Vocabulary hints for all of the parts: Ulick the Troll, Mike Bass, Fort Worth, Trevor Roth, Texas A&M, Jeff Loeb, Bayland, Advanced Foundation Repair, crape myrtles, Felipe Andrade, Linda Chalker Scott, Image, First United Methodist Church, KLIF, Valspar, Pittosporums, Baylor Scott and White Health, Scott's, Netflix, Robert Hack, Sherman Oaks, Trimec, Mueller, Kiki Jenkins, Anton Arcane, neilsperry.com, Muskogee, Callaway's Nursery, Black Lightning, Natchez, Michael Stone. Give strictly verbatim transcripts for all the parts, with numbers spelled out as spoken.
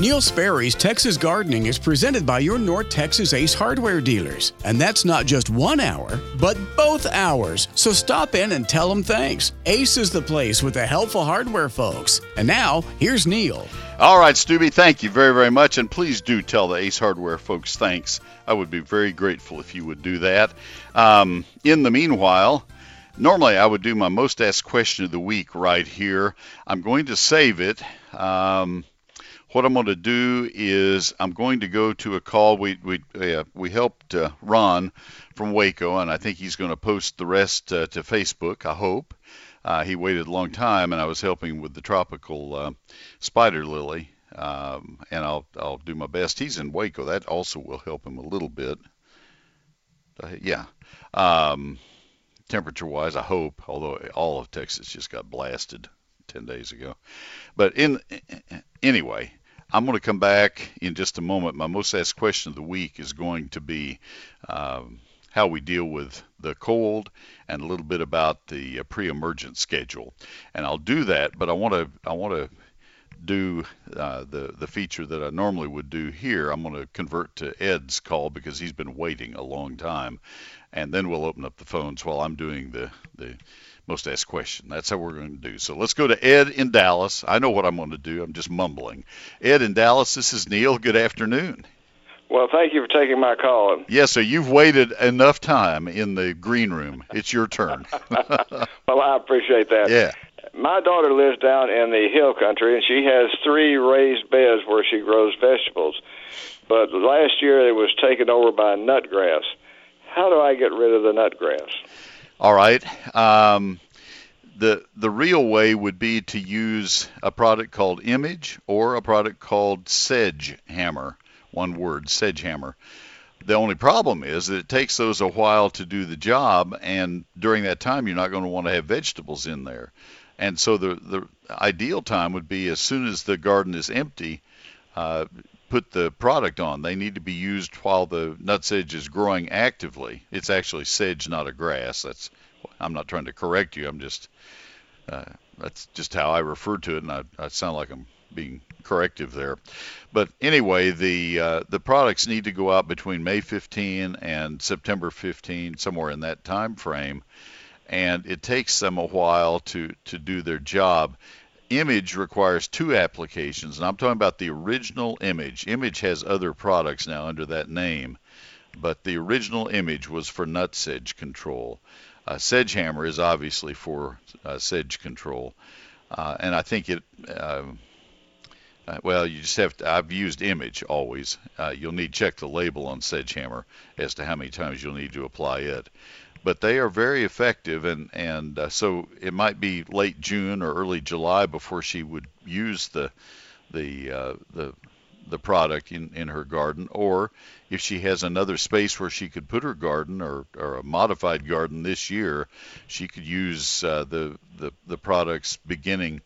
Neil Sperry's Texas Gardening is presented by your North Texas Ace Hardware dealers. And that's not just one hour, but both hours. So stop in and tell them thanks. Ace is the place with the helpful hardware folks. And now, here's Neil. All right, Stubby, thank you very, very much. And please do tell the Ace Hardware folks thanks. I would be very grateful if you would do that. Um, in the meanwhile, normally I would do my most asked question of the week right here. I'm going to save it. Um... What I'm going to do is I'm going to go to a call. We we uh, we helped uh, Ron from Waco, and I think he's going to post the rest uh, to Facebook, I hope. Uh, he waited a long time, and I was helping with the tropical uh, spider lily, um, and I'll I'll do my best. He's in Waco. That also will help him a little bit. Uh, yeah. Um, temperature-wise, I hope, although all of Texas just got blasted ten days ago. But in anyway... I'm going to come back in just a moment. My most asked question of the week is going to be um, how we deal with the cold and a little bit about the pre-emergent schedule. And I'll do that, but I want to I want to do uh, the, the feature that I normally would do here. I'm going to convert to Ed's call because he's been waiting a long time. And then we'll open up the phones while I'm doing the, the most asked question. That's how we're going to do. So let's go to Ed in Dallas. I know what I'm going to do. I'm just mumbling. Ed in Dallas, this is Neil. Good afternoon. Well, thank you for taking my call. Yes, sir. You've waited enough time in the green room. It's your turn. Well, I appreciate that. Yeah. My daughter lives down in the hill country, and she has three raised beds where she grows vegetables. But last year, it was taken over by nutgrass. How do I get rid of the nutgrass? All right. Um, the the real way would be to use a product called Image or a product called Sedgehammer. One word, Sedgehammer. The only problem is that it takes those a while to do the job, and during that time, you're not going to want to have vegetables in there. And so the the ideal time would be as soon as the garden is empty, uh, put the product on. They need to be used while the nut sedge is growing actively. It's actually sedge, not a grass. That's I'm not trying to correct you. I'm just uh, that's just how I refer to it, and I, I sound like I'm being corrective there. But anyway, the uh, the products need to go out between May fifteenth and September fifteenth, somewhere in that time frame, and it takes them a while to to do their job. Image requires two applications, and I'm talking about the original Image. Image has other products now under that name, but the original Image was for nut sedge control. Uh, Sedgehammer is obviously for uh, sedge control, uh, and I think it, uh, uh, well, you just have to, I've used Image always. Uh, you'll need to check the label on Sedgehammer as to how many times you'll need to apply it. But they are very effective, and, and uh, so it might be late June or early July before she would use the the uh, the, the product in, in her garden. Or if she has another space where she could put her garden or, or a modified garden this year, she could use uh, the, the, the products beginning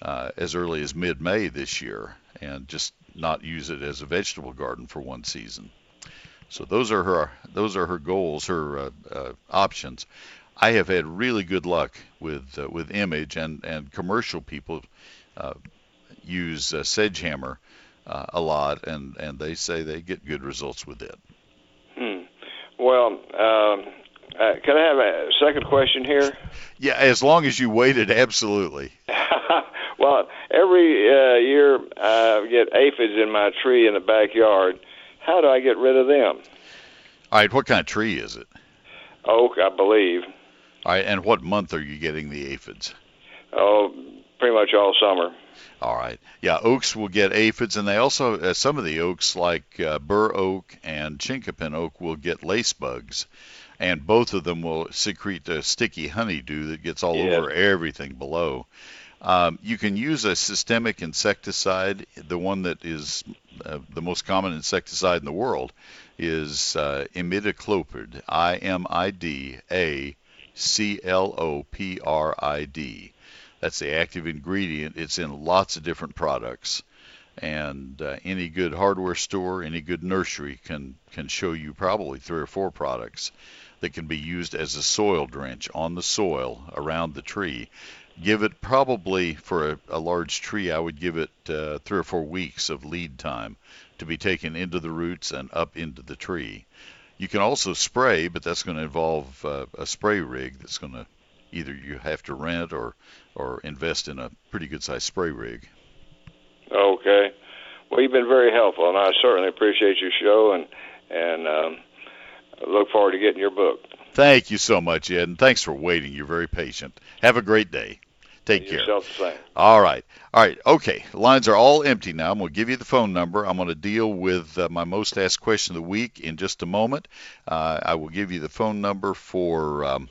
uh, as early as mid-May this year and just not use it as a vegetable garden for one season. So those are her those are her goals, her uh, uh, options. I have had really good luck with uh, with Image, and, and commercial people uh, use uh, Sedgehammer uh, a lot, and, and they say they get good results with it. Hmm. Well, um, uh, can I have a second question here? Yeah, as long as you waited, absolutely. Well, every uh, year I get aphids in my tree in the backyard. How do I get rid of them? All right, what kind of tree is it? Oak, I believe. All right, and what month are you getting the aphids? Oh, pretty much all summer. All right. Yeah, oaks will get aphids, and they also, uh, some of the oaks like uh, bur oak and chinkapin oak will get lace bugs, and both of them will secrete a sticky honeydew that gets all yeah. over everything below. Um, you can use a systemic insecticide. The one that is uh, the most common insecticide in the world is uh, imidacloprid, I M I D A C L O P R I D. That's the active ingredient. It's in lots of different products. And uh, any good hardware store, any good nursery can, can show you probably three or four products that can be used as a soil drench on the soil around the tree. give it probably for a, a large tree, I would give it uh, three or four weeks of lead time to be taken into the roots and up into the tree. You can also spray, but that's going to involve uh, a spray rig that's going to either you have to rent or, or invest in a pretty good-sized spray rig. Okay. Well, you've been very helpful, and I certainly appreciate your show, and and um, look forward to getting your book. Thank you so much, Ed, and thanks for waiting. You're very patient. Have a great day. Take and care. Yourself the same. All right. All right. Okay. Lines are all empty now. I'm going to give you the phone number. I'm going to deal with uh, my most asked question of the week in just a moment. Uh, I will give you the phone number for um,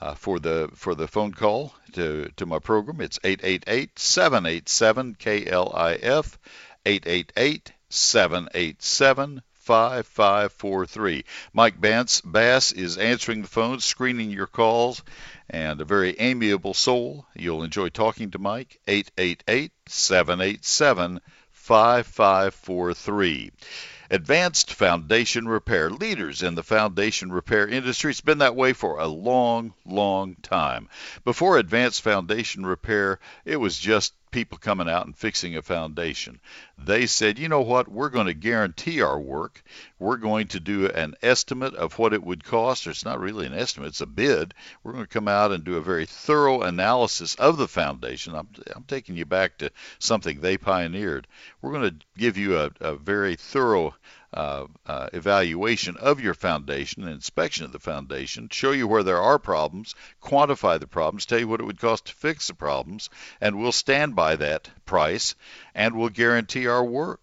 uh, for the for the phone call to, to my program. It's eight eight eight, seven eight seven, K L I F, eight eight eight, seven eight seven, five five four three. Mike Bass, Bass is answering the phone, screening your calls, and a very amiable soul. You'll enjoy talking to Mike. eight eight eight, seven eight seven, five five four three. Advanced Foundation Repair, leaders in the foundation repair industry. It's been that way for a long, long time. Before Advanced Foundation Repair, it was just people coming out and fixing a foundation. They said, you know what, we're going to guarantee our work. We're going to do an estimate of what it would cost. It's not really an estimate, it's a bid. We're going to come out and do a very thorough analysis of the foundation. I'm, I'm taking you back to something they pioneered. We're going to give you a, a very thorough Uh, uh, evaluation of your foundation, an inspection of the foundation, show you where there are problems, quantify the problems, tell you what it would cost to fix the problems, and we'll stand by that price, and we'll guarantee our work.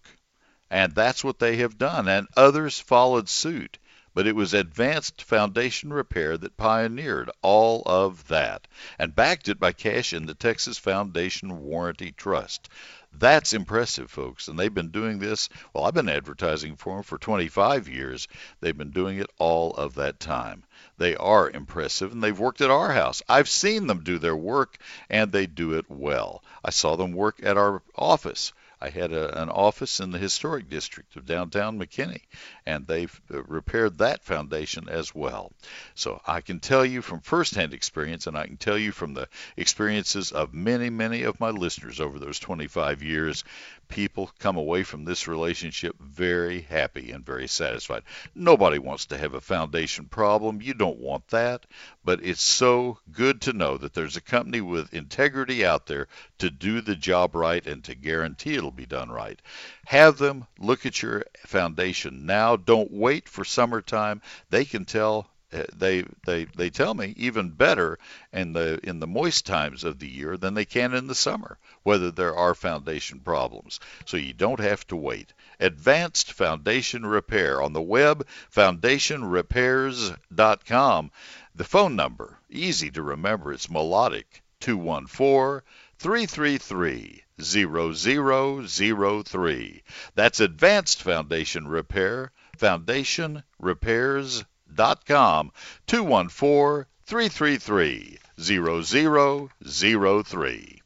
And that's what they have done, and others followed suit. But it was Advanced Foundation Repair that pioneered all of that and backed it by cash in the Texas Foundation Warranty Trust. That's impressive, folks, and they've been doing this. Well, I've been advertising for them for twenty-five years. They've been doing it all of that time. They are impressive, and they've worked at our house. I've seen them do their work, and they do it well. I saw them work at our office. I had a, an office in the historic district of downtown McKinney, and they've repaired that foundation as well. So I can tell you from firsthand experience, and I can tell you from the experiences of many, many of my listeners over those twenty-five years, people come away from this relationship very happy and very satisfied. Nobody wants to have a foundation problem. You don't want that, but it's so good to know that there's a company with integrity out there to do the job right and to guarantee it'll be done right. Have them look at your foundation now. Don't wait for summertime. They can tell They, they they tell me even better in the in the moist times of the year than they can in the summer, whether there are foundation problems. So you don't have to wait. Advanced Foundation Repair on the web, foundation repairs dot com. The phone number, easy to remember, it's melodic, two one four, three three three, zero zero zero three. That's Advanced Foundation Repair, foundation repairs dot com. Dot com two one four, three three three, zero zero zero three.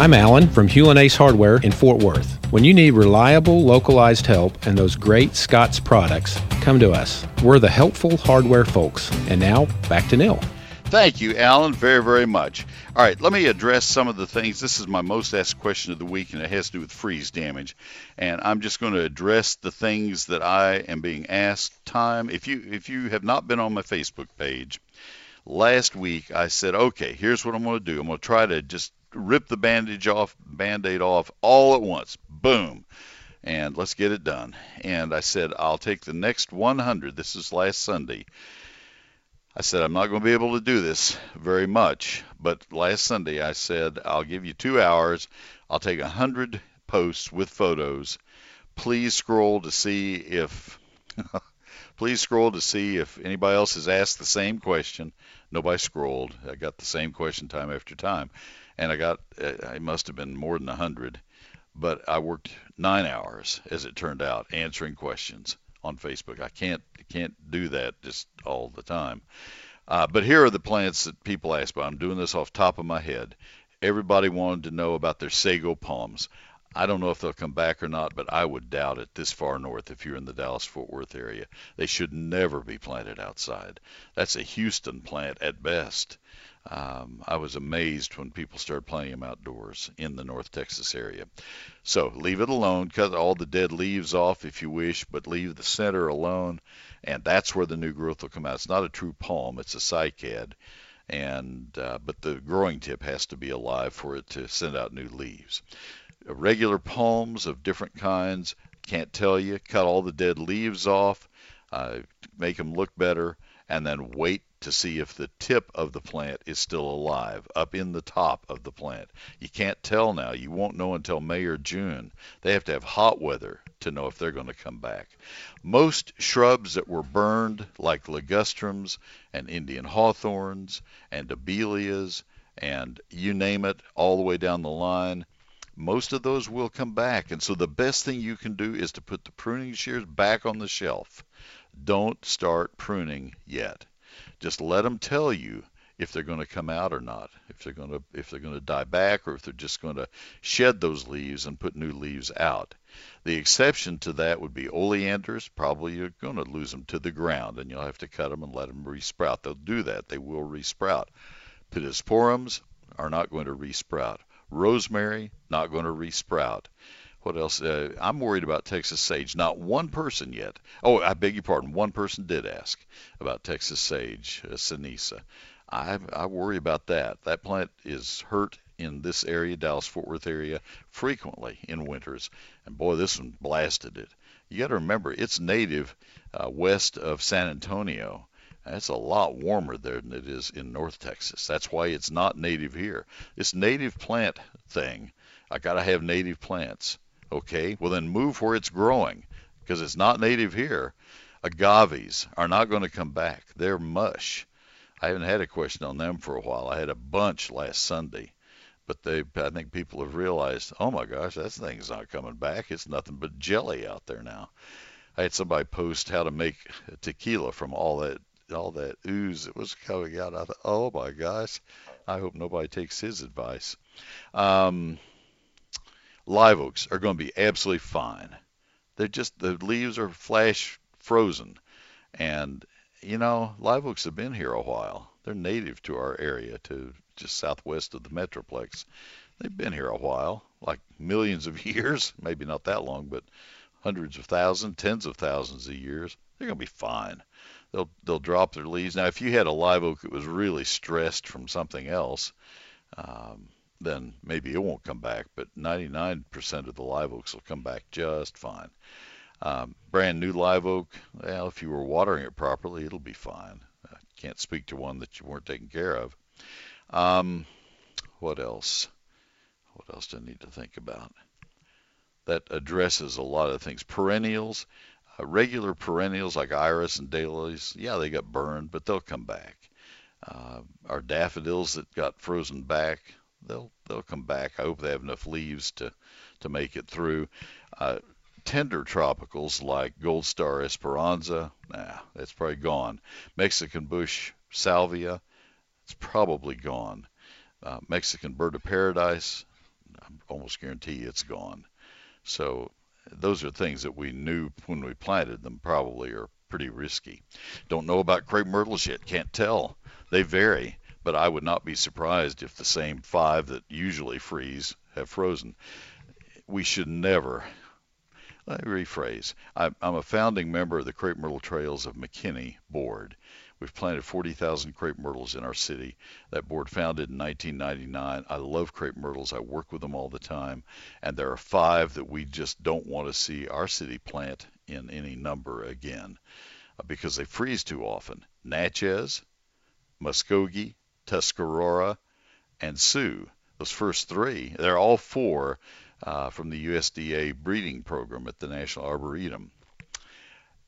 I'm Alan from Hewlin Ace Hardware in Fort Worth. When you need reliable, localized help and those great Scott's products, come to us. We're the helpful hardware folks. And now, back to Neil. Thank you, Alan, very, very much. All right, let me address some of the things. This is my most asked question of the week, and it has to do with freeze damage. And I'm just going to address the things that I am being asked time. If you if you have not been on my Facebook page, last week I said, okay, here's what I'm going to do. I'm going to try to just rip the bandage off, Band-Aid off all at once. Boom. And let's get it done. And I said, I'll take the next one hundred. This is last Sunday. I said, I'm not going to be able to do this very much, but last Sunday I said, I'll give you two hours. I'll take one hundred posts with photos. Please scroll to see if please scroll to see if anybody else has asked the same question. Nobody scrolled. I got the same question time after time, and I got it must have been more than one hundred, but I worked nine hours, as it turned out, answering questions on Facebook. I can't can't do that just all the time. Uh, but here are the plants that people ask about. I'm doing this off the top of my head. Everybody wanted to know about their sago palms. I don't know if they'll come back or not, but I would doubt it this far north if you're in the Dallas-Fort Worth area. They should never be planted outside. That's a Houston plant at best. Um, I was amazed when people started planting them outdoors in the North Texas area. So leave it alone, cut all the dead leaves off if you wish, but leave the center alone, and that's where the new growth will come out. It's not a true palm, it's a cycad, and uh, but the growing tip has to be alive for it to send out new leaves. Regular palms of different kinds, can't tell you, cut all the dead leaves off, uh, make them look better, and then wait to see if the tip of the plant is still alive up in the top of the plant. You can't tell now. You won't know until May or June. They have to have hot weather to know if they're going to come back. Most shrubs that were burned, like ligustrums and Indian hawthorns and abelias and you name it, all the way down the line, most of those will come back. And so the best thing you can do is to put the pruning shears back on the shelf. Don't start pruning yet. Just let them tell you if they're going to come out or not, if they're going to if they're going to die back, or if they're just going to shed those leaves and put new leaves out. The exception to that would be oleanders. Probably you're going to lose them to the ground, and you'll have to cut them and let them resprout. They'll do that. They will resprout. Pittosporums are not going to resprout. Rosemary, not going to resprout. What else? Uh, I'm worried about Texas sage. Not one person yet. Oh, I beg your pardon. One person did ask about Texas sage, uh, Sinisa. I, I worry about that. That plant is hurt in this area, Dallas-Fort Worth area, frequently in winters. And boy, this one blasted it. You got to remember, it's native uh, west of San Antonio. It's a lot warmer there than it is in North Texas. That's why it's not native here. This native plant thing, I got to have native plants. Okay, well then move where it's growing, because it's not native here. Agaves are not going to come back. They're mush. I haven't had a question on them for a while. I had a bunch last Sunday, but they, I think people have realized, oh my gosh, that thing's not coming back. It's nothing but jelly out there now. I had somebody post how to make tequila from all that all that ooze that was coming out. I thought, oh my gosh, I hope nobody takes his advice. Um, live oaks are going to be absolutely fine. They're just, the leaves are flash frozen. And, you know, live oaks have been here a while. They're native to our area, to just southwest of the Metroplex. They've been here a while, like millions of years, maybe not that long, but hundreds of thousands, tens of thousands of years. They're going to be fine. They'll they'll drop their leaves. Now, if you had a live oak that was really stressed from something else, um, then maybe it won't come back, but ninety-nine percent of the live oaks will come back just fine. Um, brand new live oak, well, if you were watering it properly, it'll be fine. I can't speak to one that you weren't taking care of. Um, what else? What else do I need to think about? That addresses a lot of things. Perennials, uh, regular perennials like iris and daylilies, yeah, they got burned, but they'll come back. Uh, our daffodils that got frozen back, They'll they'll come back. I hope they have enough leaves to to make it through. Uh, tender tropicals like Gold Star Esperanza, nah, that's probably gone. Mexican bush salvia, it's probably gone. Uh, Mexican bird of paradise, I almost guarantee it's gone. So those are things that we knew when we planted them probably are pretty risky. Don't know about crape myrtles yet. Can't tell. They vary. But I would not be surprised if the same five that usually freeze have frozen. We should never, let me rephrase, I'm a founding member of the Crape Myrtle Trails of McKinney board. We've planted forty thousand crape myrtles in our city. That board founded in nineteen ninety-nine. I love crape myrtles. I work with them all the time. And there are five that we just don't want to see our city plant in any number again because they freeze too often. Natchez, Muskogee, Tuscarora, and Sioux. Those first three, they're all four uh, from the U S D A breeding program at the National Arboretum.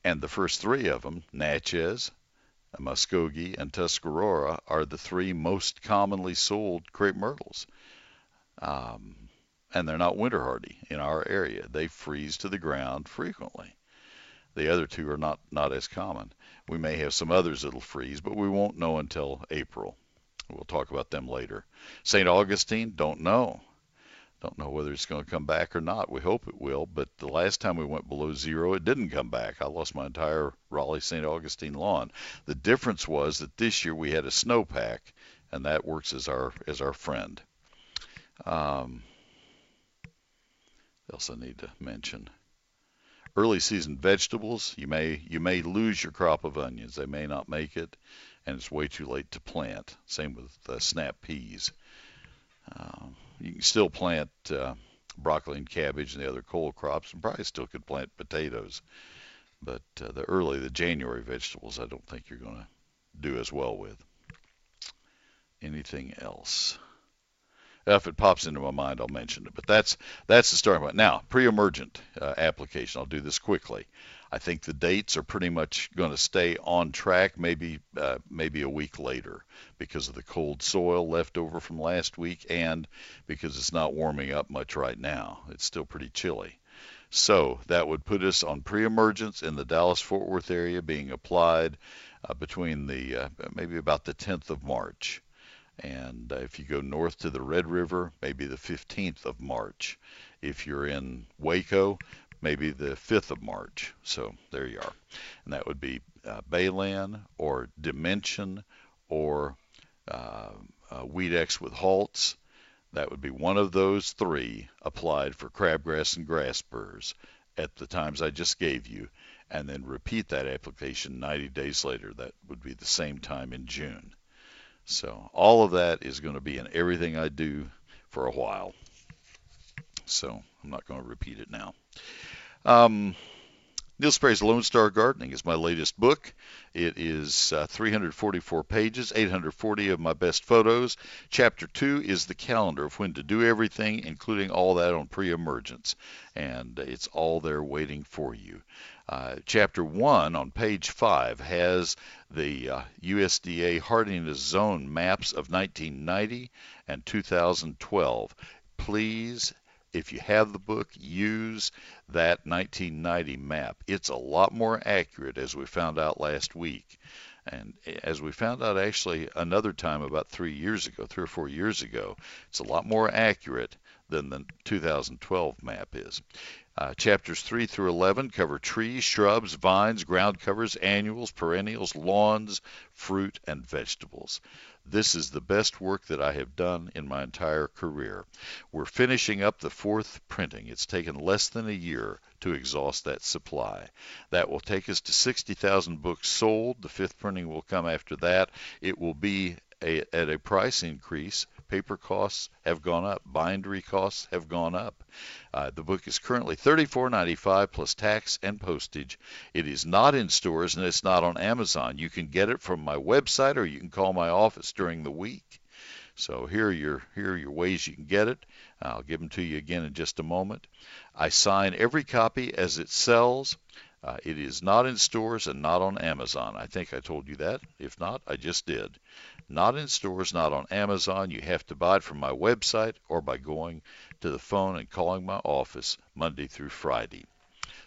And the first three of them, Natchez, Muskogee, and Tuscarora, are the three most commonly sold crepe myrtles. Um, and they're not winter hardy in our area. They freeze to the ground frequently. The other two are not, not as common. We may have some others that'll freeze, but we won't know until April. We'll talk about them later. Saint Augustine, don't know. Don't know whether it's going to come back or not. We hope it will, but the last time we went below zero, it didn't come back. I lost my entire Raleigh Saint Augustine lawn. The difference was that this year we had a snowpack, and that works as our as our friend. Um, else I need to mention. Early season vegetables, you may you may lose your crop of onions. They may not make it, and it's way too late to plant. Same with uh, snap peas. Uh, you can still plant uh, broccoli and cabbage and the other cold crops, and probably still could plant potatoes. But uh, the early, the January vegetables, I don't think you're going to do as well with. Anything else? If it pops into my mind, I'll mention it. But that's that's the starting point. Now, pre-emergent uh, application. I'll do this quickly. I think the dates are pretty much going to stay on track, maybe uh, maybe a week later, because of the cold soil left over from last week and because it's not warming up much right now. It's still pretty chilly. So that would put us on pre-emergence in the Dallas-Fort Worth area being applied uh, between the uh, maybe about the tenth of March. And if you go north to the Red River, maybe the fifteenth of March. If you're in Waco, maybe the fifth of March. So there you are. And that would be uh, Bayland or Dimension or uh, uh, Weedex with Halts. That would be one of those three applied for crabgrass and grass burrs at the times I just gave you. And then repeat that application ninety days later. That would be the same time in June. So all of that is going to be in everything I do for a while. So I'm not going to repeat it now. Um, Neil Sperry's Lone Star Gardening is my latest book. It is uh, three hundred forty-four pages, eight hundred forty of my best photos. Chapter two is the calendar of when to do everything, including all that on pre-emergence. And it's all there waiting for you. Uh, chapter one on page five has the uh, U S D A hardiness zone maps of nineteen ninety and two thousand twelve. Please, if you have the book, use that nineteen ninety map. It's a lot more accurate, as we found out last week. And as we found out actually another time about three years ago, three or four years ago, it's a lot more accurate than the two thousand twelve map is. Uh, chapters three through eleven cover trees, shrubs, vines, ground covers, annuals, perennials, lawns, fruit, and vegetables. This is the best work that I have done in my entire career. We're finishing up the fourth printing. It's taken less than a year to exhaust that supply. That will take us to sixty thousand books sold. The fifth printing will come after that. It will be a, at a price increase. Paper costs have gone up. Bindery costs have gone up. Uh, the book is currently thirty-four ninety-five plus tax and postage. It is not in stores and it's not on Amazon. You can get it from my website or you can call my office during the week. So here are your, here are your ways you can get it. I'll give them to you again in just a moment. I sign every copy as it sells. Uh, it is not in stores and not on Amazon. I think I told you that. If not, I just did. Not in stores, not on Amazon. You have to buy it from my website or by going to the phone and calling my office Monday through Friday.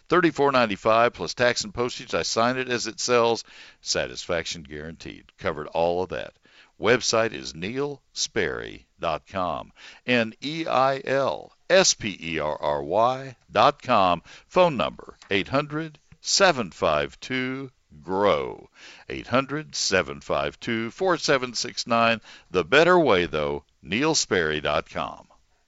thirty-four ninety-five plus tax and postage. I sign it as it sells. Satisfaction guaranteed. Covered all of that. Website is neil sperry dot com. N E I L S P E R R Y dot com. Phone number eight hundred, seven five two, G R O W. eight hundred, seven five two, four seven six nine. The better way, though, neil sperry dot com.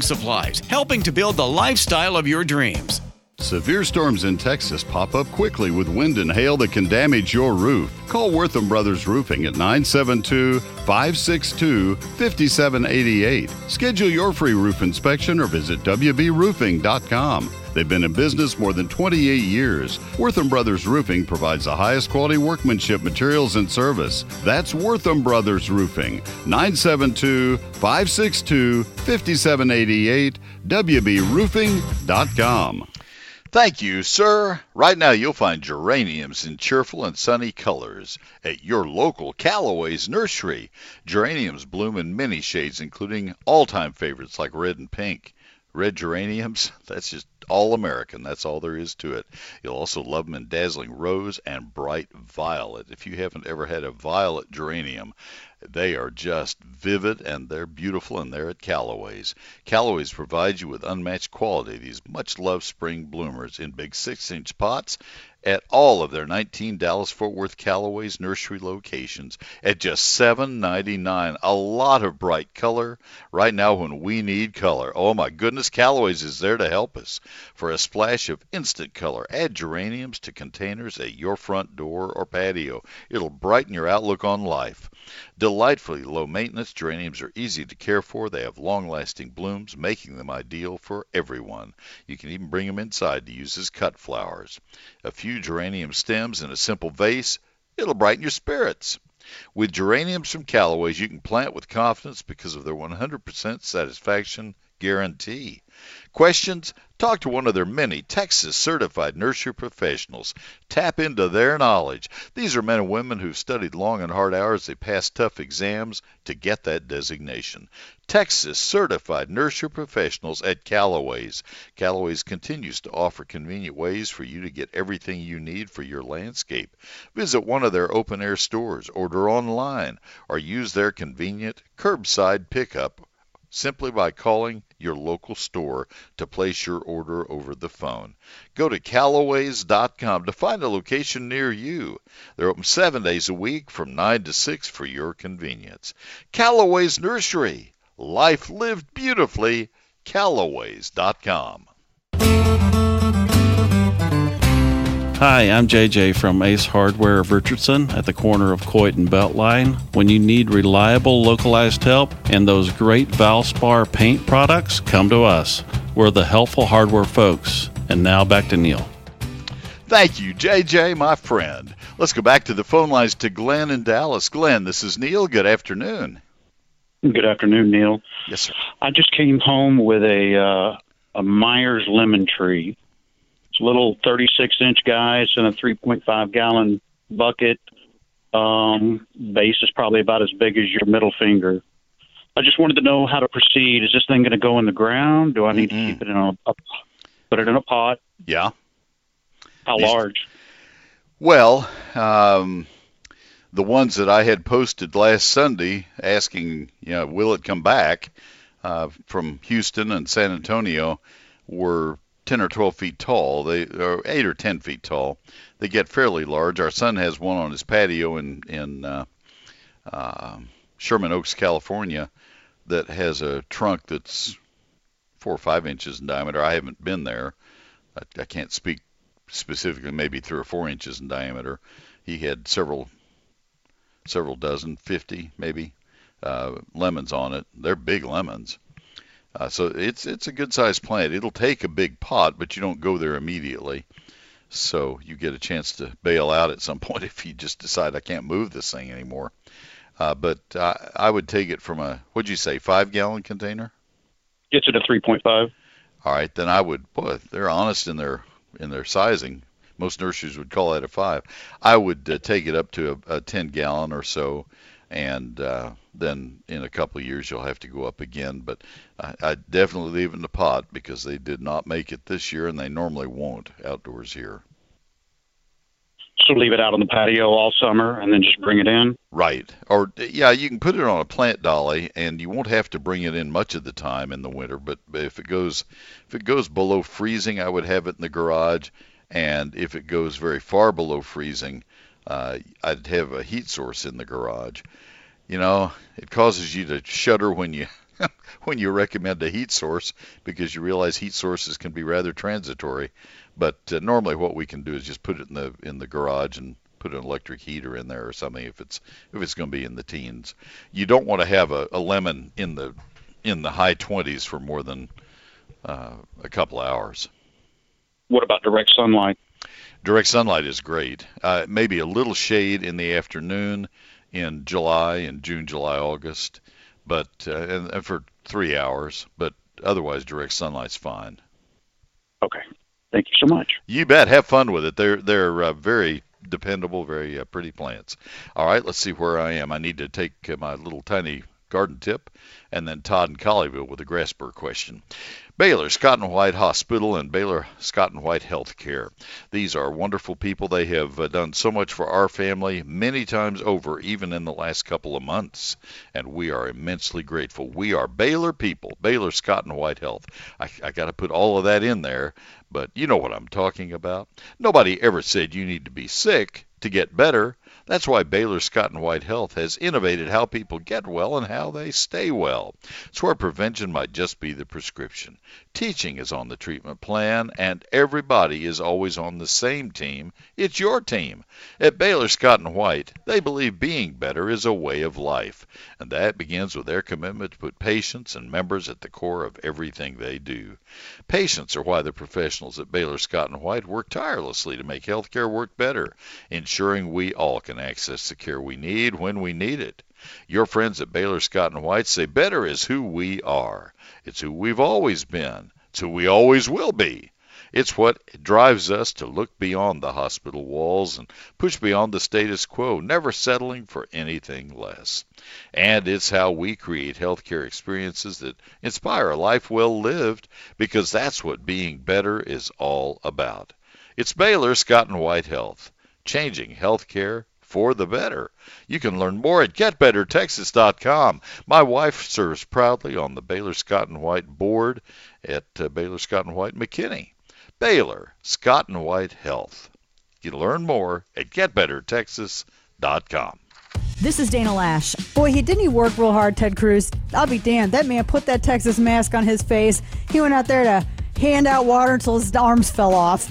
supplies, helping to build the lifestyle of your dreams. Severe storms in Texas pop up quickly with wind and hail that can damage your roof. Call Wortham Brothers Roofing at nine seven two, five six two, five seven eight eight. Schedule your free roof inspection or visit w b roofing dot com. They've been in business more than twenty-eight years. Wortham Brothers Roofing provides the highest quality workmanship, materials, and service. That's Wortham Brothers Roofing, nine seven two, five six two, five seven eight eight, w b roofing dot com. Thank you, sir. Right now you'll find geraniums in cheerful and sunny colors at your local Callaway's Nursery. Geraniums bloom in many shades, including all-time favorites like red and pink. Red geraniums, that's just all American. That's all there is to it. You'll also love them in dazzling rose and bright violet. If you haven't ever had a violet geranium, they are just vivid and they're beautiful, and they're at Callaway's. Callaway's provides you with unmatched quality, these much-loved spring bloomers in big six-inch pots at all of their nineteen Dallas, Fort Worth, Callaway's Nursery locations at just seven ninety-nine. A lot of bright color right now when we need color. Oh my goodness, Callaway's is there to help us. For a splash of instant color, add geraniums to containers at your front door or patio. It'll brighten your outlook on life. Delightfully low maintenance, geraniums are easy to care for. They have long-lasting blooms, making them ideal for everyone. You can even bring them inside to use as cut flowers. A few geranium stems in a simple vase, it'll brighten your spirits. With geraniums from Callaway's, you can plant with confidence because of their one hundred percent satisfaction guarantee. Questions? Talk to one of their many Texas-certified nursery professionals. Tap into their knowledge. These are men and women who've studied long and hard hours. They passed tough exams to get that designation. Texas-certified nursery professionals at Callaway's. Callaway's continues to offer convenient ways for you to get everything you need for your landscape. Visit one of their open-air stores, order online, or use their convenient curbside pickup simply by calling your local store to place your order over the phone. Go to callaways dot com to find a location near you. They're open seven days a week from nine to six for your convenience. Callaway's Nursery. Life lived beautifully. callaways dot com. Hi, I'm J J from Ace Hardware of Richardson at the corner of Coit and Beltline. When you need reliable, localized help and those great Valspar paint products, come to us. We're the helpful hardware folks. And now back to Neil. Thank you, J J, my friend. Let's go back to the phone lines to Glenn in Dallas. Glenn, this is Neil. Good afternoon. Good afternoon, Neil. Yes, sir. I just came home with a, uh, a Myers lemon tree. Little thirty-six inch guy. It's in a three point five gallon bucket. Um, base is probably about as big as your middle finger. I just wanted to know how to proceed. Is this thing going to go in the ground? Do I need mm-hmm. to keep it in a, a put it in a pot? Yeah. How These, large? Well, um, the ones that I had posted last Sunday, asking, you know, will it come back uh, from Houston and San Antonio, were ten or twelve feet tall. They are eight or ten feet tall. They get fairly large. Our son has one on his patio in, in uh, uh, Sherman Oaks, California, that has a trunk that's four or five inches in diameter. I haven't been there. I, I can't speak specifically, maybe three or four inches in diameter. He had several, several dozen, fifty maybe, uh, lemons on it. They're big lemons. Uh, so it's it's a good-sized plant. It'll take a big pot, but you don't go there immediately. So you get a chance to bail out at some point if you just decide, I can't move this thing anymore. Uh, but uh, I would take it from a, what'd you say, five gallon container? It's in a three point five. All right, then I would, boy, they're honest in their in their sizing. Most nurseries would call that a five. I would uh, take it up to a, a ten gallon or so. And uh, then in a couple of years, you'll have to go up again. But I, I definitely leave it in the pot because they did not make it this year, and they normally won't outdoors here. So leave it out on the patio all summer and then just bring it in? Right. Or, yeah, you can put it on a plant dolly, and you won't have to bring it in much of the time in the winter. But if it goes, if it goes below freezing, I would have it in the garage. And if it goes very far below freezing, Uh, I'd have a heat source in the garage. You know, it causes you to shudder when you when you recommend a heat source, because you realize heat sources can be rather transitory. But uh, normally what we can do is just put it in the in the garage and put an electric heater in there or something if it's if it's going to be in the teens. You don't want to have a, a lemon in the in the high twenties for more than uh, a couple of hours. What about direct sunlight? Direct sunlight is great. Uh, maybe a little shade in the afternoon in July, in June, July, August, but uh, and, and for three hours. But otherwise, direct sunlight's fine. Okay. Thank you so much. You bet. Have fun with it. They're they're uh, very dependable, very uh, pretty plants. All right. Let's see where I am. I need to take uh, my little tiny garden tip, and then Todd in Colleyville with a grass burr question. Baylor Scott and White Hospital and Baylor Scott and White Healthcare. These are wonderful people. They have uh, done so much for our family many times over, even in the last couple of months, and we are immensely grateful. We are Baylor people, Baylor Scott and White Health. I, I got to put all of that in there, but you know what I'm talking about. Nobody ever said you need to be sick to get better. That's why Baylor Scott and White Health has innovated how people get well and how they stay well. It's where prevention might just be the prescription. Teaching is on the treatment plan, and everybody is always on the same team. It's your team. At Baylor Scott and White, they believe being better is a way of life, and that begins with their commitment to put patients and members at the core of everything they do. Patients are why the professionals at Baylor Scott and White work tirelessly to make healthcare work better, ensuring we all can access the care we need when we need it. Your friends at Baylor Scott and White say better is who we are. It's who we've always been. It's who we always will be. It's what drives us to look beyond the hospital walls and push beyond the status quo, never settling for anything less. And it's how we create healthcare experiences that inspire a life well lived, because that's what being better is all about. It's Baylor Scott and White Health, changing healthcare for the better. You can learn more at get better texas dot com. My wife serves proudly on the Baylor Scott and White board at uh, Baylor Scott and White McKinney. Baylor Scott and White Health. You can learn more at get better texas dot com. This is Dana Lash. Boy, he didn't he work real hard, Ted Cruz? I'll be damned. That man put that Texas mask on his face. He went out there to hand out water until his arms fell off.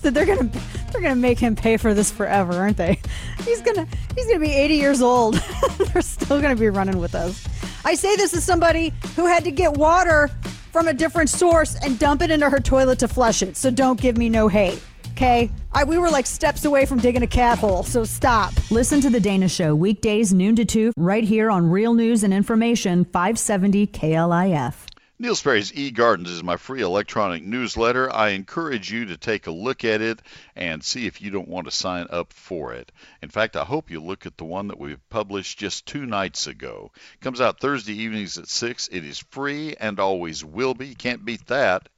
So they're gonna they're gonna make him pay for this forever, aren't they? He's gonna he's gonna be eighty years old. They're still gonna be running with us. I say this as somebody who had to get water from a different source and dump it into her toilet to flush it. So don't give me no hate. Okay, I, we were like steps away from digging a cat hole, so stop. Listen to The Dana Show, weekdays noon to two, right here on Real News and Information, five seventy K L I F. Neil Sperry's eGardens is my free electronic newsletter. I encourage you to take a look at it and see if you don't want to sign up for it. In fact, I hope you look at the one that we published just two nights ago. It comes out Thursday evenings at six. It is free and always will be. You can't beat that.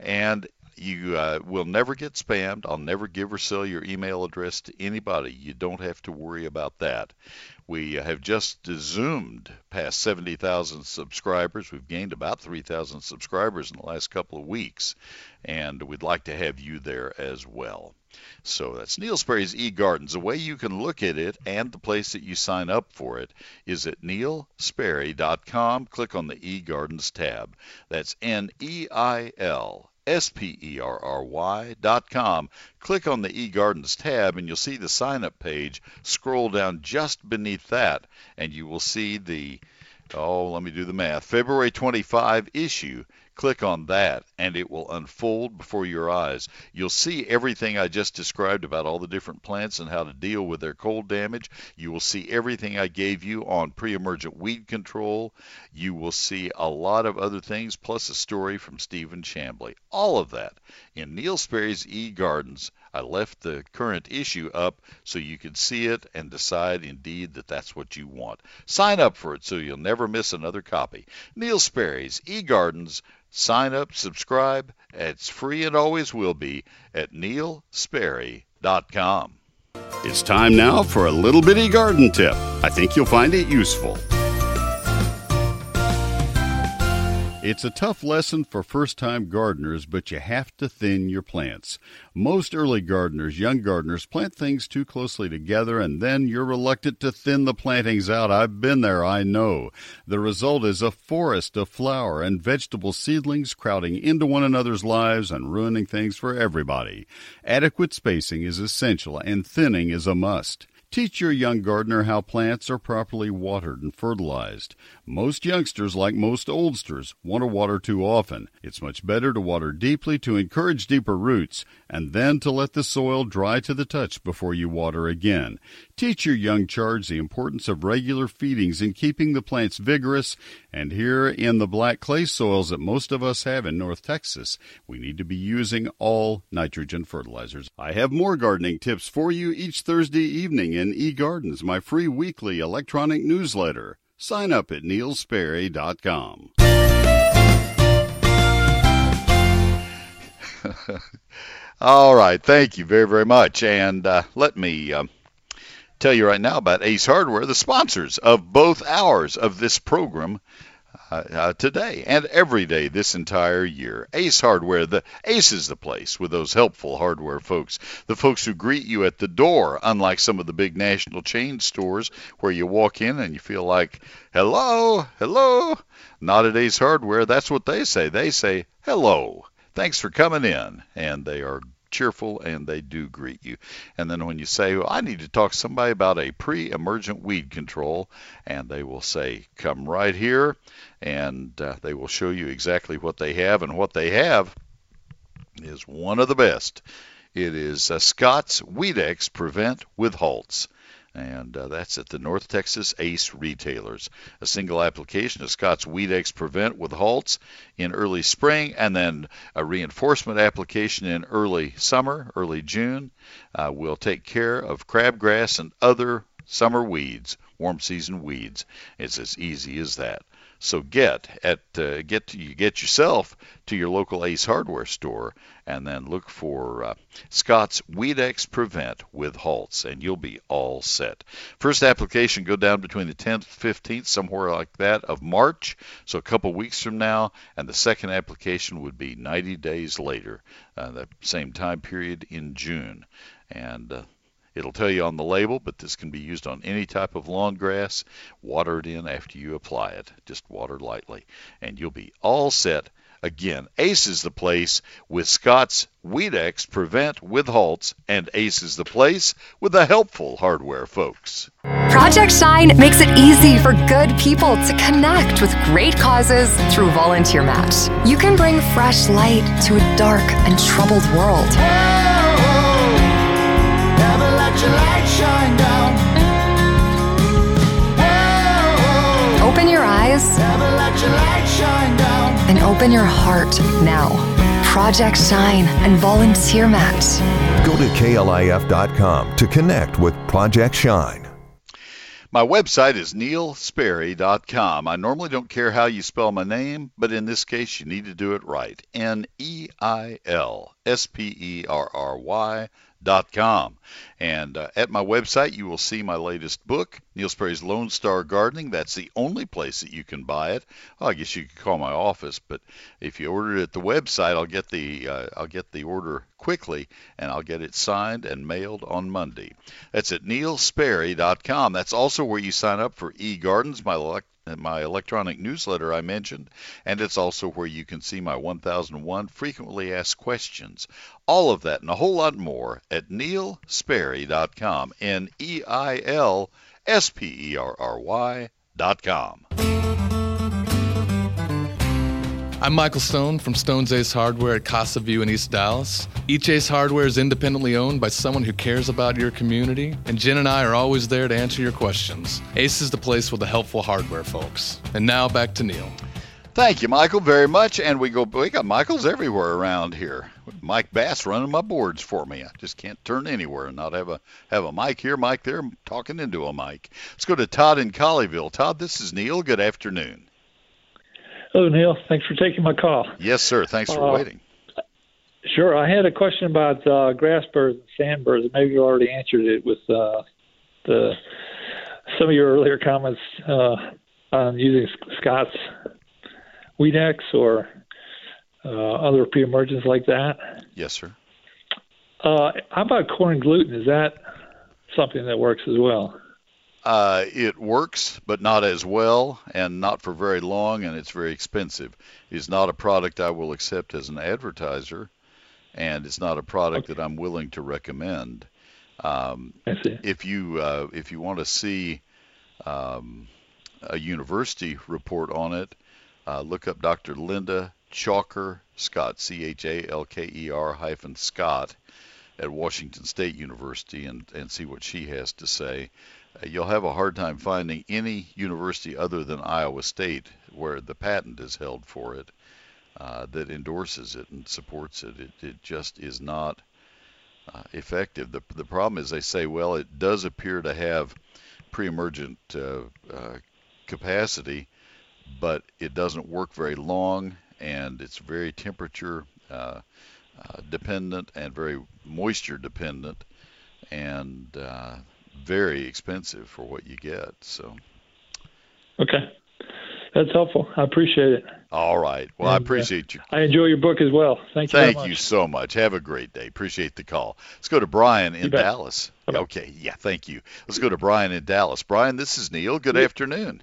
And you uh, will never get spammed. I'll never give or sell your email address to anybody. You don't have to worry about that. We have just zoomed past seventy thousand subscribers. We've gained about three thousand subscribers in the last couple of weeks, and we'd like to have you there as well. So that's Neil Sperry's eGardens. The way you can look at it and the place that you sign up for it is at neil sperry dot com. Click on the eGardens tab. That's N E I L. S P E R R Y dot com. Click on the eGardens tab and you'll see the sign-up page. Scroll down just beneath that and you will see the, oh, let me do the math, February twenty-fifth issue. Click on that and it will unfold before your eyes. You'll see everything I just described about all the different plants and how to deal with their cold damage. You will see everything I gave you on pre-emergent weed control. You will see a lot of other things, plus a story from Stephen Chambly. All of that in Neil Sperry's eGardens. I left the current issue up so you can see it and decide indeed that that's what you want. Sign up for it so you'll never miss another copy. Neil Sperry's eGardens. Sign up, subscribe. It's free and always will be at neil sperry dot com. It's time now for a little bitty garden tip. I think you'll find it useful. It's a tough lesson for first-time gardeners, but you have to thin your plants. Most early gardeners, young gardeners, plant things too closely together, and then you're reluctant to thin the plantings out. I've been there, I know. The result is a forest of flower and vegetable seedlings crowding into one another's lives and ruining things for everybody. Adequate spacing is essential, and thinning is a must. Teach your young gardener how plants are properly watered and fertilized. Most youngsters, like most oldsters, want to water too often. It's much better to water deeply to encourage deeper roots, and then to let the soil dry to the touch before you water again. Teach your young charge the importance of regular feedings in keeping the plants vigorous, and here in the black clay soils that most of us have in North Texas, we need to be using all nitrogen fertilizers. I have more gardening tips for you each Thursday evening in eGardens, my free weekly electronic newsletter. Sign up at neil sperry dot com. All right, thank you very, very much. And uh, let me uh, tell you right now about Ace Hardware, the sponsors of both hours of this program uh, uh, today and every day this entire year. Ace Hardware, the Ace is the place with those helpful hardware folks, the folks who greet you at the door, unlike some of the big national chain stores where you walk in and you feel like, hello, hello. Not at Ace Hardware. That's what they say. They say, hello. Thanks for coming in. And they are cheerful, and they do greet you. And then when you say, well, I need to talk to somebody about a pre-emergent weed control, and they will say, come right here, and uh, they will show you exactly what they have, and what they have is one of the best. It is uh, Scott's Weedex Prevent with Halts. And uh, that's at the North Texas Ace Retailers. A single application of Scott's Weedex Prevent with Halts in early spring, and then a reinforcement application in early summer, early June, uh, will take care of crabgrass and other summer weeds, warm season weeds. It's as easy as that. So get at uh, get to, you get yourself to your local Ace Hardware store, and then look for uh, Scott's Weedex Prevent with Halts, and you'll be all set. First application go down between the tenth and fifteenth, somewhere like that, of March, so a couple weeks from now, and the second application would be ninety days later, uh, the same time period in June, and. Uh, It'll tell you on the label, but this can be used on any type of lawn grass. Water it in after you apply it. Just water lightly, and you'll be all set. Again, Ace is the place with Scott's Weedex Prevent with Halts, and Ace is the place with the helpful hardware folks. Project Shine makes it easy for good people to connect with great causes through Volunteer Match. You can bring fresh light to a dark and troubled world. Your light shine down. Oh, oh. Open your eyes. Never let your light shine down. And open your heart now. Project Shine and Volunteer Match. Go to K L I F dot com to connect with Project Shine. My website is neil sperry dot com. I normally don't care how you spell my name, but in this case, you need to do it right. N E I L S P E R R Y Dot com. And uh, at my website, you will see my latest book, Neil Sperry's Lone Star Gardening. That's the only place that you can buy it. Well, I guess you could call my office, but if you order it at the website, I'll get the uh, I'll get the order quickly, and I'll get it signed and mailed on Monday. That's at neil sperry dot com. That's also where you sign up for eGardens, my elect- my electronic newsletter I mentioned, and it's also where you can see my one thousand one frequently asked questions. All of that and a whole lot more at neil sperry dot com, N E I L S P E R R Y dot com. I'm Michael Stone from Stone's Ace Hardware at Casa View in East Dallas. Each Ace Hardware is independently owned by someone who cares about your community, and Jen and I are always there to answer your questions. Ace is the place with the helpful hardware folks. And now back to Neil. Thank you, Michael, very much. And we go, we got Michaels everywhere around here. Mike Bass running my boards for me. I just can't turn anywhere and not have a have a mic here, mic there, talking into a mic. Let's go to Todd in Colleyville. Todd, this is Neil. Good afternoon. Hello, Neil. Thanks for taking my call. Yes, sir. Thanks for uh, waiting. Sure. I had a question about uh, grass birds and sand birds. Maybe you already answered it with uh, the some of your earlier comments uh, on using Scott's Weedex or uh, other pre-emergents like that? Yes, sir. Uh, how about corn gluten? Is that something that works as well? Uh, it works, but not as well, and not for very long, and it's very expensive. It's not a product I will accept as an advertiser, and it's not a product okay. that I'm willing to recommend. Um, I see. If you uh, if you want to see um, a university report on it, uh, look up Doctor Linda Chalker Scott, C H A L K E R hyphen Scott, at Washington State University, and, and see what she has to say. Uh, you'll have a hard time finding any university other than Iowa State, where the patent is held for it, uh, that endorses it and supports it. It, it just is not uh, effective. The, the problem is they say, well, it does appear to have pre-emergent uh, uh, capacity, but it doesn't work very long, and it's very temperature uh, uh, dependent and very moisture dependent, and uh, very expensive for what you get. So, okay, that's helpful. I appreciate it. All right. Well, and, I appreciate you. Uh, I enjoy your book as well. Thank you. Thank very much. you so much. Have a great day. Appreciate the call. Let's go to Brian in Dallas. Okay. okay. Yeah. Thank you. Let's go to Brian in Dallas. Brian, this is Neil. Good yeah. afternoon.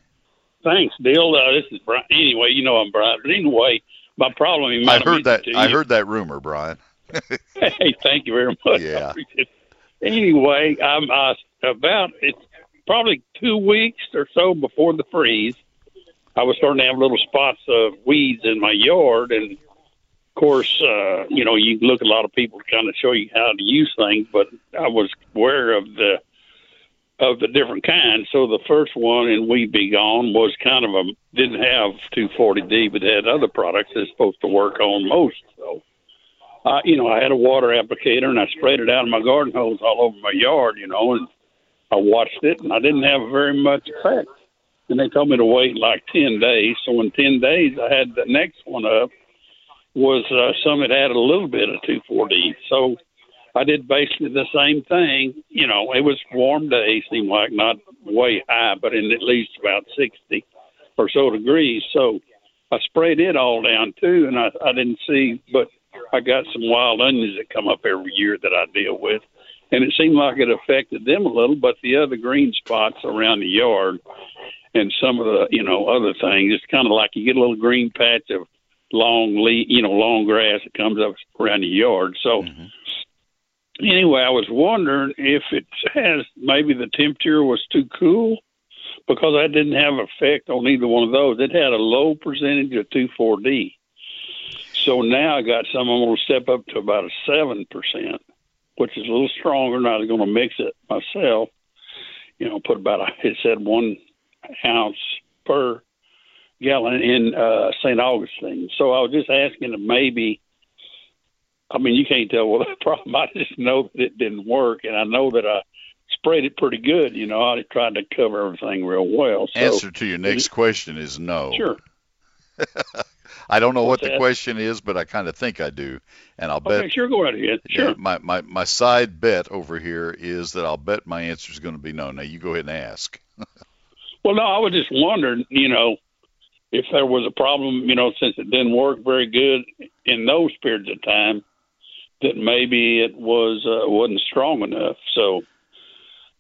Thanks, Neil. Uh, this is Brian. Anyway, you know I'm Brian. But anyway, my problem. He might I heard that. I you. heard that rumor, Brian. Hey, thank you very much. Yeah. Anyway, I'm uh, about it's probably two weeks or so before the freeze. I was starting to have little spots of weeds in my yard, and of course, uh, you know, you look at a lot of people kind of show you how to use things, but I was aware of the. of the different kinds. So the first one in Weed Be Gone was kind of a, didn't have two forty D, but had other products that's supposed to work on most. So, uh, you know, I had a water applicator and I sprayed it out of my garden hose all over my yard, you know, and I watched it and I didn't have very much effect. And they told me to wait like ten days. So in ten days, I had the next one up was uh, some that had a little bit of two forty D. So I did basically the same thing. You know, it was warm day, seemed like, not way high, but in at least about sixty or so degrees. So I sprayed it all down, too, and I, I didn't see, but I got some wild onions that come up every year that I deal with, and it seemed like it affected them a little, but the other green spots around the yard and some of the, you know, other things, it's kind of like you get a little green patch of long, leaf, you know, long grass that comes up around the yard. So mm-hmm. Anyway, I was wondering if it has maybe the temperature was too cool, because I didn't have an effect on either one of those. It had a low percentage of two four D. So now I got some I'm going to step up to about a seven percent, which is a little stronger, and I was going to mix it myself. You know, put about, a, it said one ounce per gallon in uh, Saint Augustine. So I was just asking to maybe, I mean, you can't tell what the problem. I just know that it didn't work, and I know that I sprayed it pretty good. You know, I tried to cover everything real well. So, answer to your next it, question is no. Sure. I don't know What's what the that? question is, but I kind of think I do, and I'll okay, bet. Sure, go right ahead. Sure. Yeah, my, my my side bet over here is that I'll bet my answer is going to be no. Now you go ahead and ask. Well, no, I was just wondering, you know, if there was a problem, you know, since it didn't work very good in those periods of time, that maybe it was uh, wasn't strong enough. So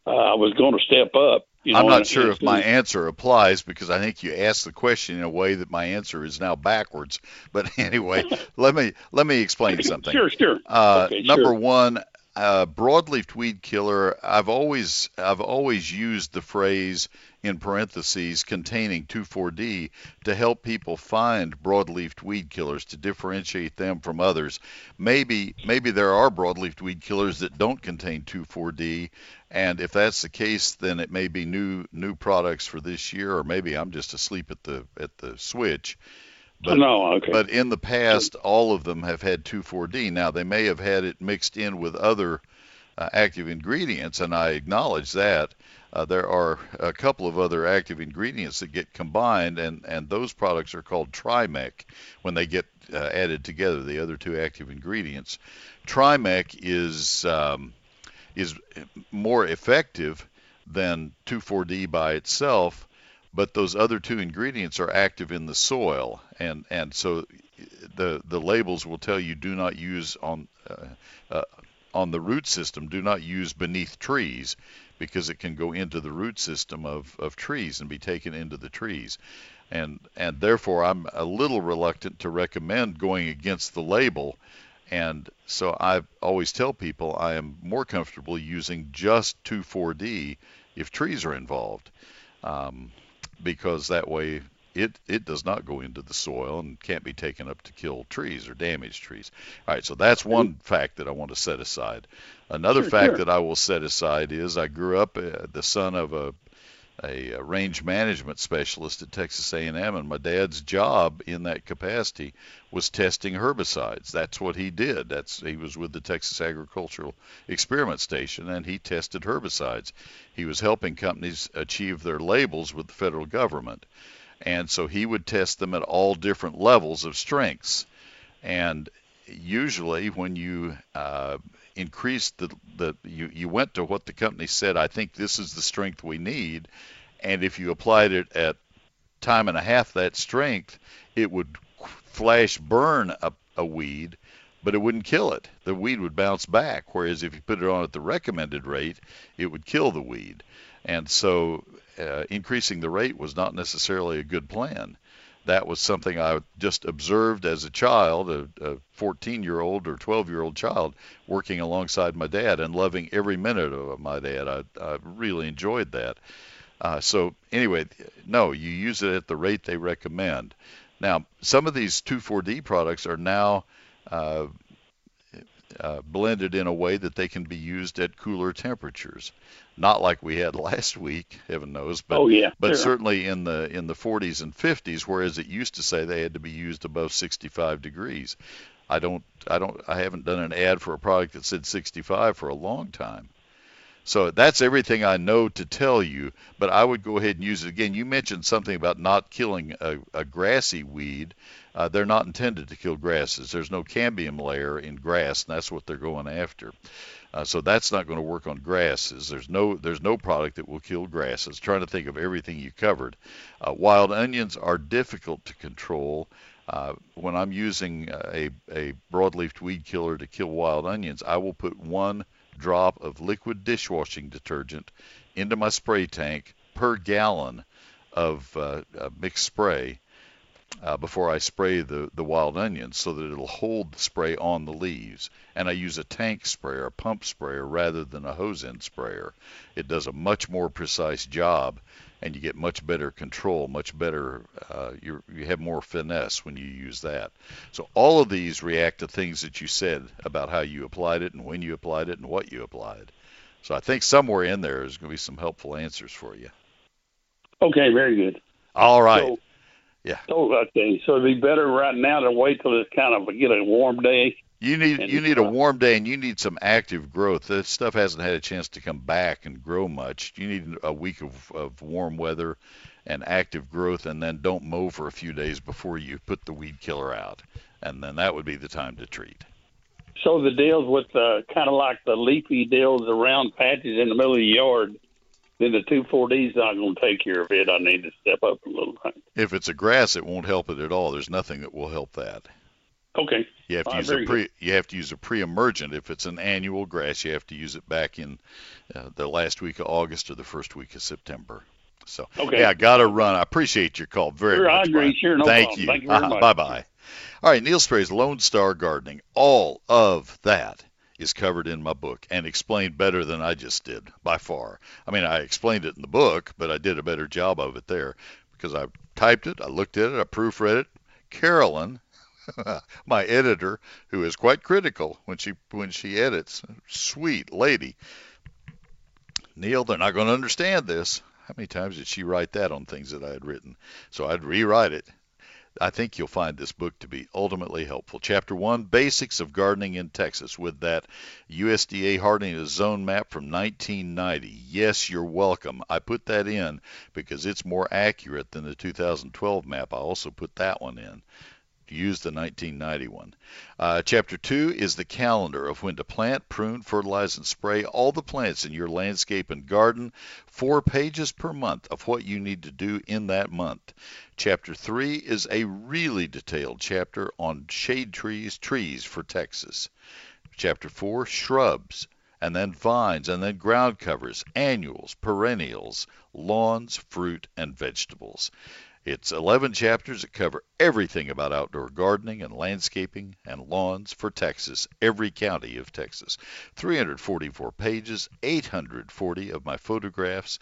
uh, I was going to step up. You know, I'm not sure if my answer applies, because I think you asked the question in a way that my answer is now backwards. But anyway, let me let me explain something. Sure, sure. Uh, okay, number sure. one, uh, broadleaf weed killer. I've always I've always used the phrase in parentheses containing two four D to help people find broadleaf weed killers, to differentiate them from others. Maybe maybe there are broadleaf weed killers that don't contain two four D, and if that's the case, then it may be new new products for this year, or maybe I'm just asleep at the at the switch. But, no, okay. but in the past, all of them have had two four D. Now, they may have had it mixed in with other uh, active ingredients, and I acknowledge that. Uh, there are a couple of other active ingredients that get combined, and, and those products are called Trimec when they get uh, added together, the other two active ingredients. Trimec is um, is more effective than two four D by itself, but those other two ingredients are active in the soil, and and so the the labels will tell you do not use on uh, uh, on the root system, do not use beneath trees, because it can go into the root system of, of trees and be taken into the trees. And and therefore I'm a little reluctant to recommend going against the label. And so I always tell people I am more comfortable using just two four D if trees are involved, um, because that way it, it does not go into the soil and can't be taken up to kill trees or damage trees. All right, so that's one fact that I want to set aside. Another sure, fact sure. that I will set aside is I grew up uh, the son of a, a range management specialist at Texas A and M, and my dad's job in that capacity was testing herbicides. That's what he did. That's he was with the Texas Agricultural Experiment Station, and he tested herbicides. He was helping companies achieve their labels with the federal government. And so he would test them at all different levels of strengths. And usually when you uh, increased the, the you, you went to what the company said, I think this is the strength we need. And if you applied it at time and a half that strength, it would flash burn a, a weed, but it wouldn't kill it. The weed would bounce back. Whereas if you put it on at the recommended rate, it would kill the weed. And so Uh, increasing the rate was not necessarily a good plan. That was something I just observed as a child, a, a fourteen-year-old or twelve-year-old child, working alongside my dad and loving every minute of my dad. I, I really enjoyed that. Uh, so anyway, no, you use it at the rate they recommend. Now, some of these two four D products are now uh, uh, blended in a way that they can be used at cooler temperatures. Not like we had last week, heaven knows, but, oh, yeah, but certainly in the in the forties and fifties, whereas it used to say they had to be used above sixty-five degrees. I don't, I don't, I haven't done an ad for a product that said sixty-five for a long time. So that's everything I know to tell you. But I would go ahead and use it again. You mentioned something about not killing a, a grassy weed. Uh, they're not intended to kill grasses. There's no cambium layer in grass, and that's what they're going after. Uh, so that's not going to work on grasses. There's no there's no product that will kill grasses. Trying to think of everything you covered. Uh, wild onions are difficult to control. Uh, when I'm using a, a broadleaf weed killer to kill wild onions, I will put one drop of liquid dishwashing detergent into my spray tank per gallon of uh, mixed spray uh, before I spray the, the wild onions, so that it'll hold the spray on the leaves. And I use a tank sprayer, a pump sprayer, rather than a hose end sprayer. It does a much more precise job, and you get much better control, much better, uh, you you have more finesse when you use that. So all of these react to things that you said about how you applied it and when you applied it and what you applied. So I think somewhere in there is going to be some helpful answers for you. Okay, very good. All right. So, yeah. So, okay, so it'd be better right now to wait till it's kind of a, get a warm day. You need and, you need a warm day, and you need some active growth. This stuff hasn't had a chance to come back and grow much. You need a week of, of warm weather and active growth, and then don't mow for a few days before you put the weed killer out. And then that would be the time to treat. So the deals with uh, kind of like the leafy deals, the round patches in the middle of the yard, then the two four D's not going to take care of it. I need to step up a little bit. If it's a grass, it won't help it at all. There's nothing that will help that. Okay. You have to use a pre, you have to use a pre-emergent. If it's an annual grass, you have to use it back in uh, the last week of August or the first week of September. So, okay. Yeah, I got to run. I appreciate your call very sure, much. I agree. Brian. Sure, no Thank problem. You. Thank you very uh-huh. much. Bye-bye. All right, Neil Sperry's Lone Star Gardening. All of that is covered in my book and explained better than I just did by far. I mean, I explained it in the book, but I did a better job of it there because I typed it, I looked at it, I proofread it. Carolyn, my editor, who is quite critical when she when she edits, sweet lady. Neil, they're not going to understand this. How many times did she write that on things that I had written? So I'd rewrite it. I think you'll find this book to be ultimately helpful. Chapter one, Basics of Gardening in Texas, with that U S D A Hardiness Zone Map from nineteen ninety. Yes, you're welcome. I put that in because it's more accurate than the two thousand twelve map. I also put that one in. Use the nineteen ninety-one. Uh, chapter two is the calendar of when to plant, prune, fertilize, and spray all the plants in your landscape and garden. Four pages per month of what you need to do in that month. Chapter three is a really detailed chapter on shade trees, trees for Texas. Chapter four, shrubs, and then vines, and then ground covers, annuals, perennials, lawns, fruit, and vegetables. It's eleven chapters that cover everything about outdoor gardening and landscaping and lawns for Texas, every county of Texas. three hundred forty-four pages, eight hundred forty of my photographs,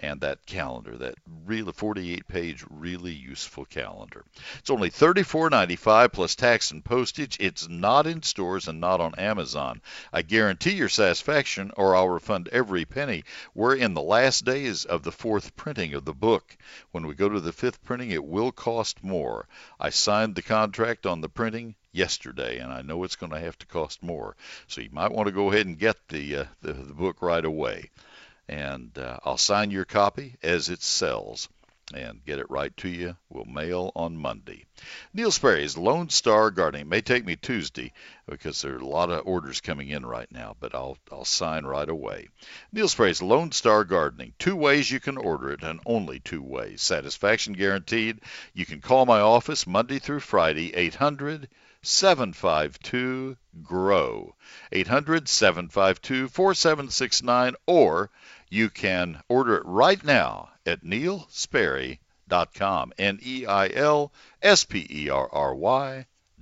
and that calendar, that really forty-eight page, really useful calendar. It's only thirty-four ninety-five plus tax and postage. It's not in stores and not on Amazon. I guarantee your satisfaction, or I'll refund every penny. We're in the last days of the fourth printing of the book. When we go to the fifth printing, it will cost more. I signed the contract on the printing yesterday, and I know it's going to have to cost more. So you might want to go ahead and get the, uh, the, the book right away. And uh, I'll sign your copy as it sells and get it right to you. We'll mail on Monday. Neil Sperry's Lone Star Gardening. It may take me Tuesday because there are a lot of orders coming in right now, but I'll, I'll sign right away. Neil Sperry's Lone Star Gardening. Two ways you can order it, and only two ways. Satisfaction guaranteed. You can call my office Monday through Friday, eight hundred, seven five two, GROW, eight hundred, seven five two, four seven six nine, or you can order it right now at neil sperry dot com, N E I L S P E R R Y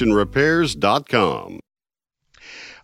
repairs dot com.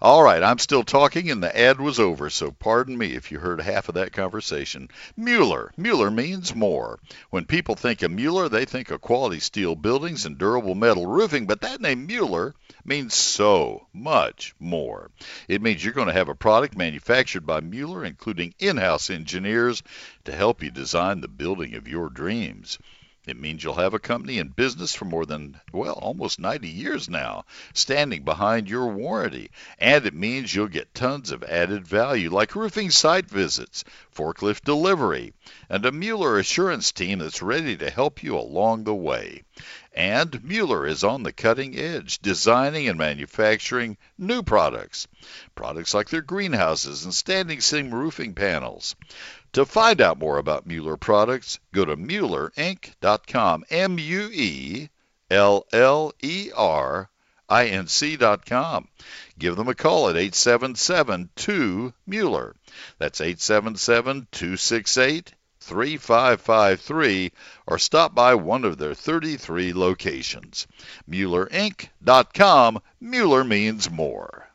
All right, I'm still talking and the ad was over, so pardon me if you heard half of that conversation. Mueller. Mueller means more. When people think of Mueller, they think of quality steel buildings and durable metal roofing, but that name Mueller means so much more. It means you're going to have a product manufactured by Mueller, including in-house engineers, to help you design the building of your dreams. It means you'll have a company in business for more than, well, almost ninety years now, standing behind your warranty. And it means you'll get tons of added value, like roofing site visits, forklift delivery, and a Mueller assurance team that's ready to help you along the way. And Mueller is on the cutting edge, designing and manufacturing new products. Products like their greenhouses and standing seam roofing panels. To find out more about Mueller products, go to mueller inc dot com, M U E L L E R I N C dot com. Give them a call at eight seven seven, two, Mueller. That's eight seven seven, two six eight, three five five three, or stop by one of their thirty-three locations. mueller inc dot com. Mueller means more.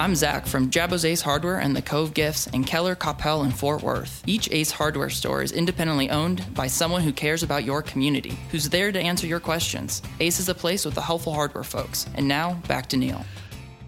I'm Zach from Jabbo's Ace Hardware and the Cove Gifts and Keller, Coppell, and Fort Worth. Each Ace Hardware store is independently owned by someone who cares about your community, who's there to answer your questions. Ace is a place with the helpful hardware folks. And now, back to Neil.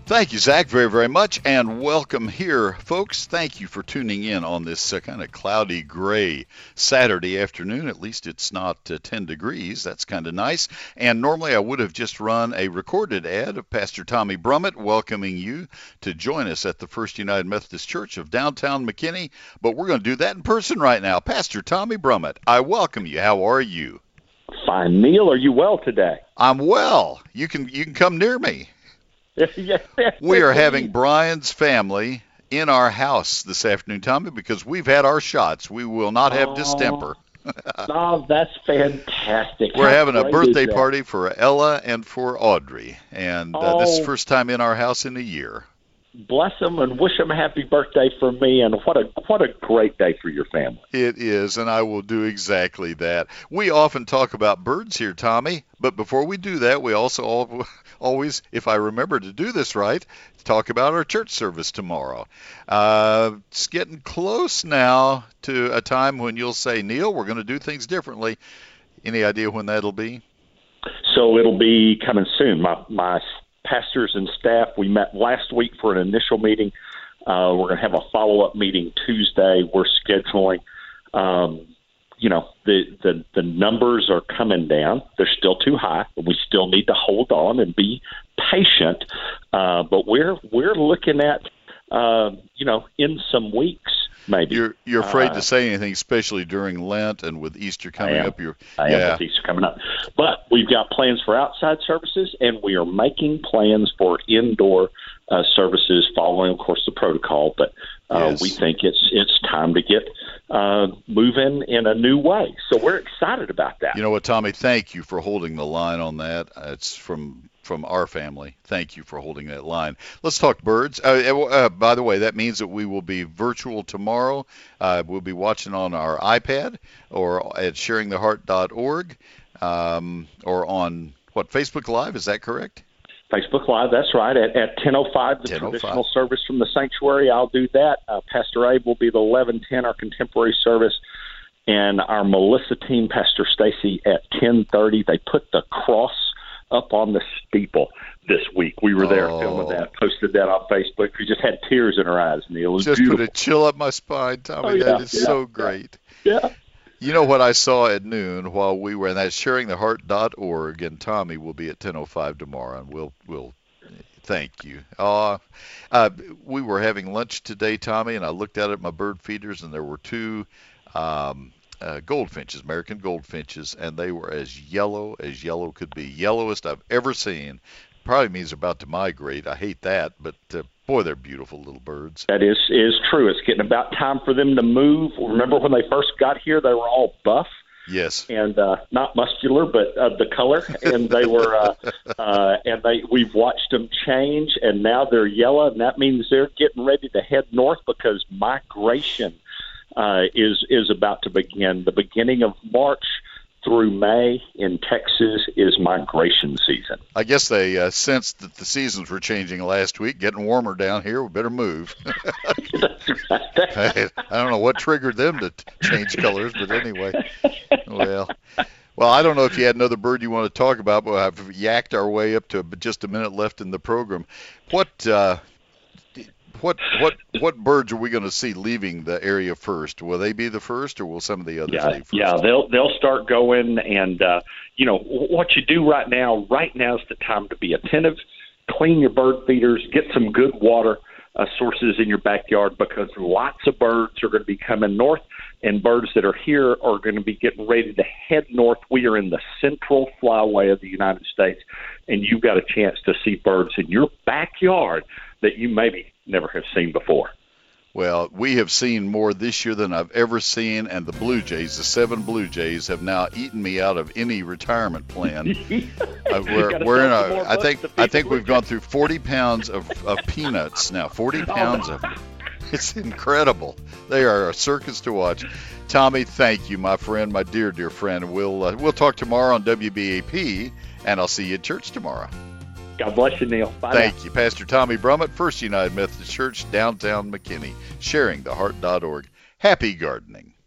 Thank you, Zach, very, very much, and welcome here, folks. Thank you for tuning in on this uh, kind of cloudy, gray Saturday afternoon. At least it's not uh, ten degrees. That's kind of nice. And normally I would have just run a recorded ad of Pastor Tommy Brummett welcoming you to join us at the First United Methodist Church of downtown McKinney, but we're going to do that in person right now. Pastor Tommy Brummett, I welcome you. How are you? Fine. Neil, are you well today? I'm well. You can you can come near me. We are having Brian's family in our house this afternoon, Tommy, because we've had our shots. We will not have oh, distemper. Oh, that's fantastic. We're How having a birthday party for Ella and for Audrey, and oh, uh, this is the first time in our house in a year. Bless them and wish them a happy birthday for me, and what a what a great day for your family. It is, and I will do exactly that. We often talk about birds here, Tommy, but before we do that, we also all... always, if I remember to do this right, talk about our church service tomorrow. Uh, it's getting close now to a time when you'll say, Neil, we're going to do things differently. Any idea when that'll be? So it'll be coming soon. My my pastors and staff, we met last week for an initial meeting. Uh, we're going to have a follow-up meeting Tuesday. We're scheduling. Um, you know, the, the, the numbers are coming down. They're still too high. We still need to hold on and be patient. Uh, but we're we're looking at, uh, you know, in some weeks. Maybe. You're you're afraid uh, to say anything, especially during Lent and with Easter coming I am. up. You're, I am yeah. with Easter coming up. But we've got plans for outside services, and we are making plans for indoor uh, services following, of course, the protocol. But uh, yes. we think it's it's time to get uh, moving in a new way. So we're excited about that. You know what, Tommy? Thank you for holding the line on that. It's from... from our family. Thank you for holding that line. Let's talk birds. Uh, uh, by the way, that means that we will be virtual tomorrow. Uh, we'll be watching on our iPad or at sharing the heart dot org um, or on, what, Facebook Live? Is that correct? Facebook Live, that's right. At, at ten oh five, the ten oh five traditional service from the sanctuary, I'll do that. Uh, Pastor Abe will be the eleven ten, our contemporary service. And our Melissa team, Pastor Stacy, at ten thirty. They put the cross up on the steeple this week. We were there oh. filming that, posted that on Facebook. We just had tears in our eyes, Neil. It was just beautiful. Put a chill up my spine, Tommy. Oh, yeah, that is yeah, so great. Yeah. You know what I saw at noon while we were in that sharing the heart dot org, and Tommy will be at ten oh five tomorrow, and we'll we'll thank you. Uh, uh, we were having lunch today, Tommy, and I looked out at my bird feeders, and there were two um, Uh, goldfinches, American goldfinches, and they were as yellow as yellow could be. Yellowest I've ever seen. Probably means about to migrate. I hate that, but uh, boy, they're beautiful little birds. That is is true. It's getting about time for them to move. Remember when they first got here, they were all buff. Yes. And uh, not muscular, but uh, the color. And they were, uh, uh, and they we've watched them change, and now they're yellow, and that means they're getting ready to head north because migration Uh, is is about to begin. The beginning of March through May in Texas is migration season. I guess they uh, sensed that the seasons were changing last week, getting warmer down here. We better move. I, I don't know what triggered them to change colors, but anyway, well, well, I don't know if you had another bird you want to talk about, but I've yacked our way up to just a minute left in the program. What? Uh, What what what birds are we going to see leaving the area first? Will they be the first, or will some of the others yeah, leave first? Yeah, they'll they'll start going, and uh, you know what you do right now. Right now is the time to be attentive, clean your bird feeders, get some good water uh, sources in your backyard because lots of birds are going to be coming north, and birds that are here are going to be getting ready to head north. We are in the central flyway of the United States, and you've got a chance to see birds in your backyard that you maybe never have seen before. Well, we have seen more this year than I've ever seen, and the Blue Jays, the seven Blue Jays, have now eaten me out of any retirement plan. uh, we're, we're in a, I think I think we've gone through forty pounds of, of peanuts now, forty pounds oh, no. of It's incredible. They are a circus to watch. Tommy, thank you, my friend, my dear, dear friend. We'll, uh, we'll talk tomorrow on W B A P, and I'll see you at church tomorrow. God bless you, Neil. Bye Thank now. you, Pastor Tommy Brummett, First United Methodist Church, downtown McKinney, sharing the heart dot org. Happy gardening.